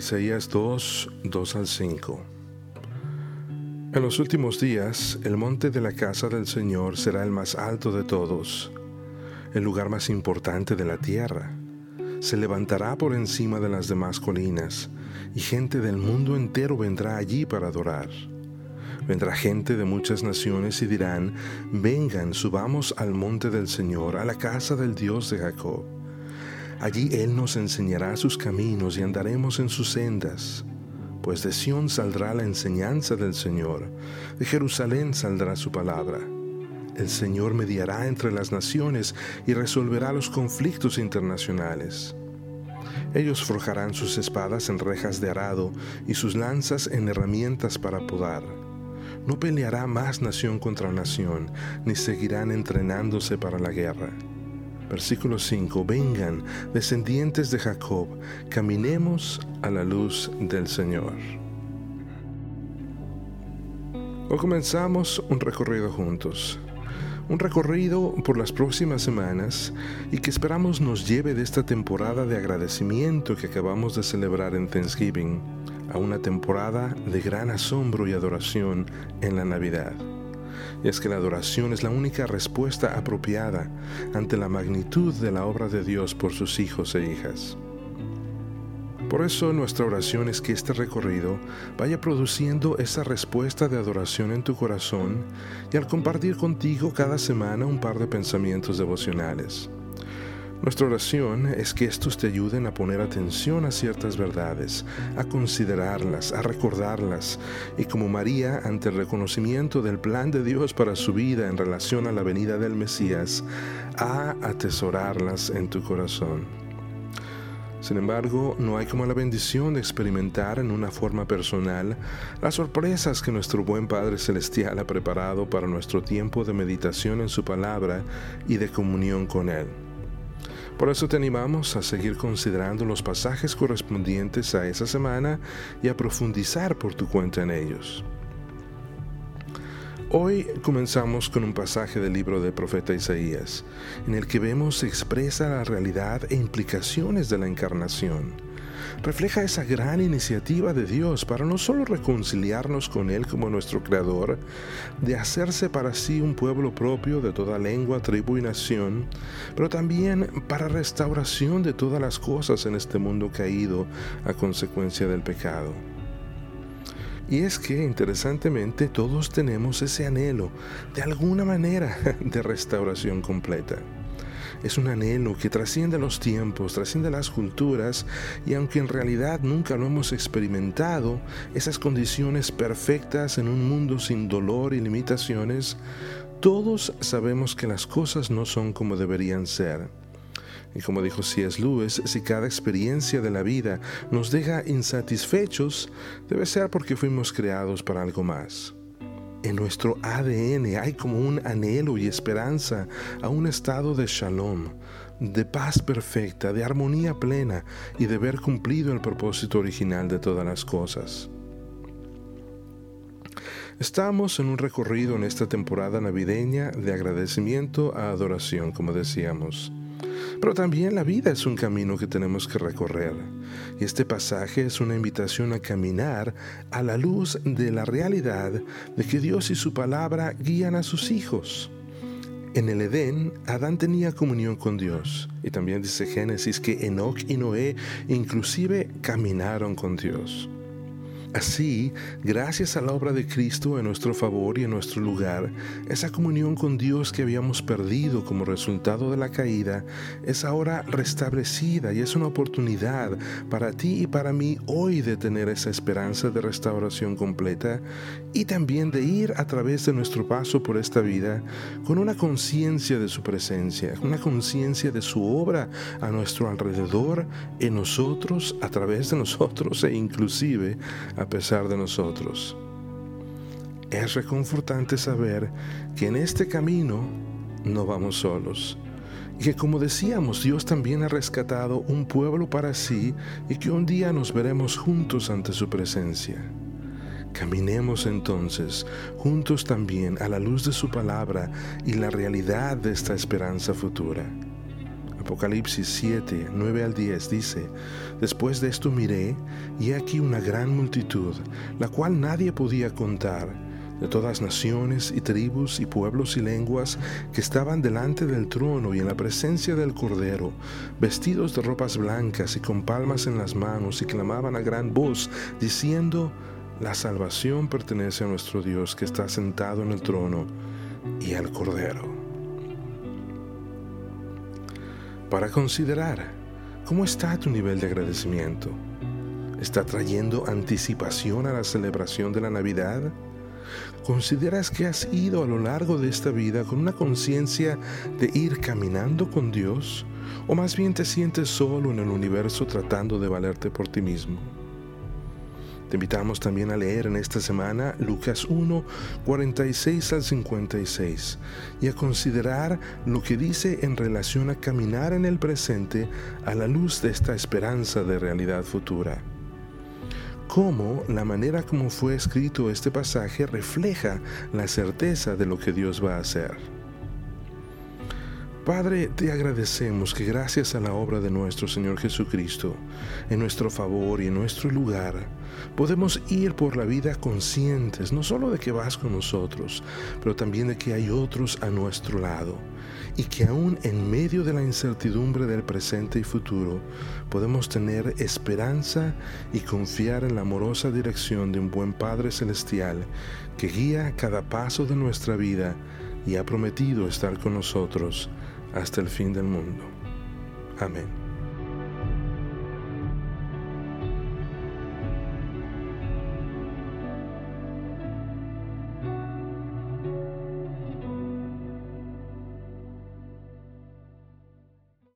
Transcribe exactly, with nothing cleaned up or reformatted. Isaías dos, dos al cinco. En los últimos días, el monte de la casa del Señor será el más alto de todos, el lugar más importante de la tierra. Se levantará por encima de las demás colinas, y gente del mundo entero vendrá allí para adorar. Vendrá gente de muchas naciones y dirán: vengan, subamos al monte del Señor, a la casa del Dios de Jacob. Allí Él nos enseñará sus caminos y andaremos en sus sendas. Pues de Sion saldrá la enseñanza del Señor, de Jerusalén saldrá su palabra. El Señor mediará entre las naciones y resolverá los conflictos internacionales. Ellos forjarán sus espadas en rejas de arado y sus lanzas en herramientas para podar. No peleará más nación contra nación, ni seguirán entrenándose para la guerra. Versículo cinco. Vengan, descendientes de Jacob, caminemos a la luz del Señor. Hoy comenzamos un recorrido juntos. Un recorrido por las próximas semanas y que esperamos nos lleve de esta temporada de agradecimiento que acabamos de celebrar en Thanksgiving a una temporada de gran asombro y adoración en la Navidad. Y es que la adoración es la única respuesta apropiada ante la magnitud de la obra de Dios por sus hijos e hijas. Por eso nuestra oración es que este recorrido vaya produciendo esa respuesta de adoración en tu corazón y al compartir contigo cada semana un par de pensamientos devocionales. Nuestra oración es que estos te ayuden a poner atención a ciertas verdades, a considerarlas, a recordarlas, y como María, ante el reconocimiento del plan de Dios para su vida en relación a la venida del Mesías, a atesorarlas en tu corazón. Sin embargo, no hay como la bendición de experimentar en una forma personal las sorpresas que nuestro buen Padre Celestial ha preparado para nuestro tiempo de meditación en su palabra y de comunión con Él. Por eso te animamos a seguir considerando los pasajes correspondientes a esa semana y a profundizar por tu cuenta en ellos. Hoy comenzamos con un pasaje del libro del profeta Isaías, en el que vemos se expresa la realidad e implicaciones de la encarnación. Refleja esa gran iniciativa de Dios para no solo reconciliarnos con Él como nuestro Creador, de hacerse para sí un pueblo propio de toda lengua, tribu y nación, pero también para restauración de todas las cosas en este mundo caído a consecuencia del pecado. Y es que, interesantemente, todos tenemos ese anhelo, de alguna manera, de restauración completa. Es un anhelo que trasciende los tiempos, trasciende las culturas, y aunque en realidad nunca lo hemos experimentado, esas condiciones perfectas en un mundo sin dolor y limitaciones, todos sabemos que las cosas no son como deberían ser. Y como dijo C S Lewis, si cada experiencia de la vida nos deja insatisfechos, debe ser porque fuimos creados para algo más. En nuestro A D N hay como un anhelo y esperanza a un estado de shalom, de paz perfecta, de armonía plena y de ver cumplido el propósito original de todas las cosas. Estamos en un recorrido en esta temporada navideña de agradecimiento a adoración, como decíamos. Pero también la vida es un camino que tenemos que recorrer, y este pasaje es una invitación a caminar a la luz de la realidad de que Dios y su palabra guían a sus hijos. En el Edén, Adán tenía comunión con Dios, y también dice Génesis que Enoc y Noé inclusive caminaron con Dios. Así, gracias a la obra de Cristo en nuestro favor y en nuestro lugar, esa comunión con Dios que habíamos perdido como resultado de la caída es ahora restablecida y es una oportunidad para ti y para mí hoy de tener esa esperanza de restauración completa y también de ir a través de nuestro paso por esta vida con una conciencia de su presencia, una conciencia de su obra a nuestro alrededor, en nosotros, a través de nosotros e inclusive a pesar de nosotros. Es reconfortante saber que en este camino no vamos solos y que, como decíamos, Dios también ha rescatado un pueblo para sí y que un día nos veremos juntos ante su presencia. Caminemos entonces juntos también a la luz de su palabra y la realidad de esta esperanza futura. Apocalipsis siete, nueve al diez dice: Después de esto miré, y he aquí una gran multitud, la cual nadie podía contar, de todas naciones y tribus y pueblos y lenguas, que estaban delante del trono y en la presencia del Cordero, vestidos de ropas blancas y con palmas en las manos, y clamaban a gran voz, diciendo: La salvación pertenece a nuestro Dios, que está sentado en el trono, y al Cordero. Para considerar, ¿cómo está tu nivel de agradecimiento? ¿Está trayendo anticipación a la celebración de la Navidad? ¿Consideras que has ido a lo largo de esta vida con una conciencia de ir caminando con Dios? ¿O más bien te sientes solo en el universo tratando de valerte por ti mismo? Te invitamos también a leer en esta semana Lucas uno, cuarenta y seis al cincuenta y seis y a considerar lo que dice en relación a caminar en el presente a la luz de esta esperanza de realidad futura. Cómo la manera como fue escrito este pasaje refleja la certeza de lo que Dios va a hacer. Padre, te agradecemos que gracias a la obra de nuestro Señor Jesucristo, en nuestro favor y en nuestro lugar, podemos ir por la vida conscientes, no solo de que vas con nosotros, pero también de que hay otros a nuestro lado, y que aún en medio de la incertidumbre del presente y futuro, podemos tener esperanza y confiar en la amorosa dirección de un buen Padre Celestial que guía cada paso de nuestra vida y ha prometido estar con nosotros hasta el fin del mundo. Amén.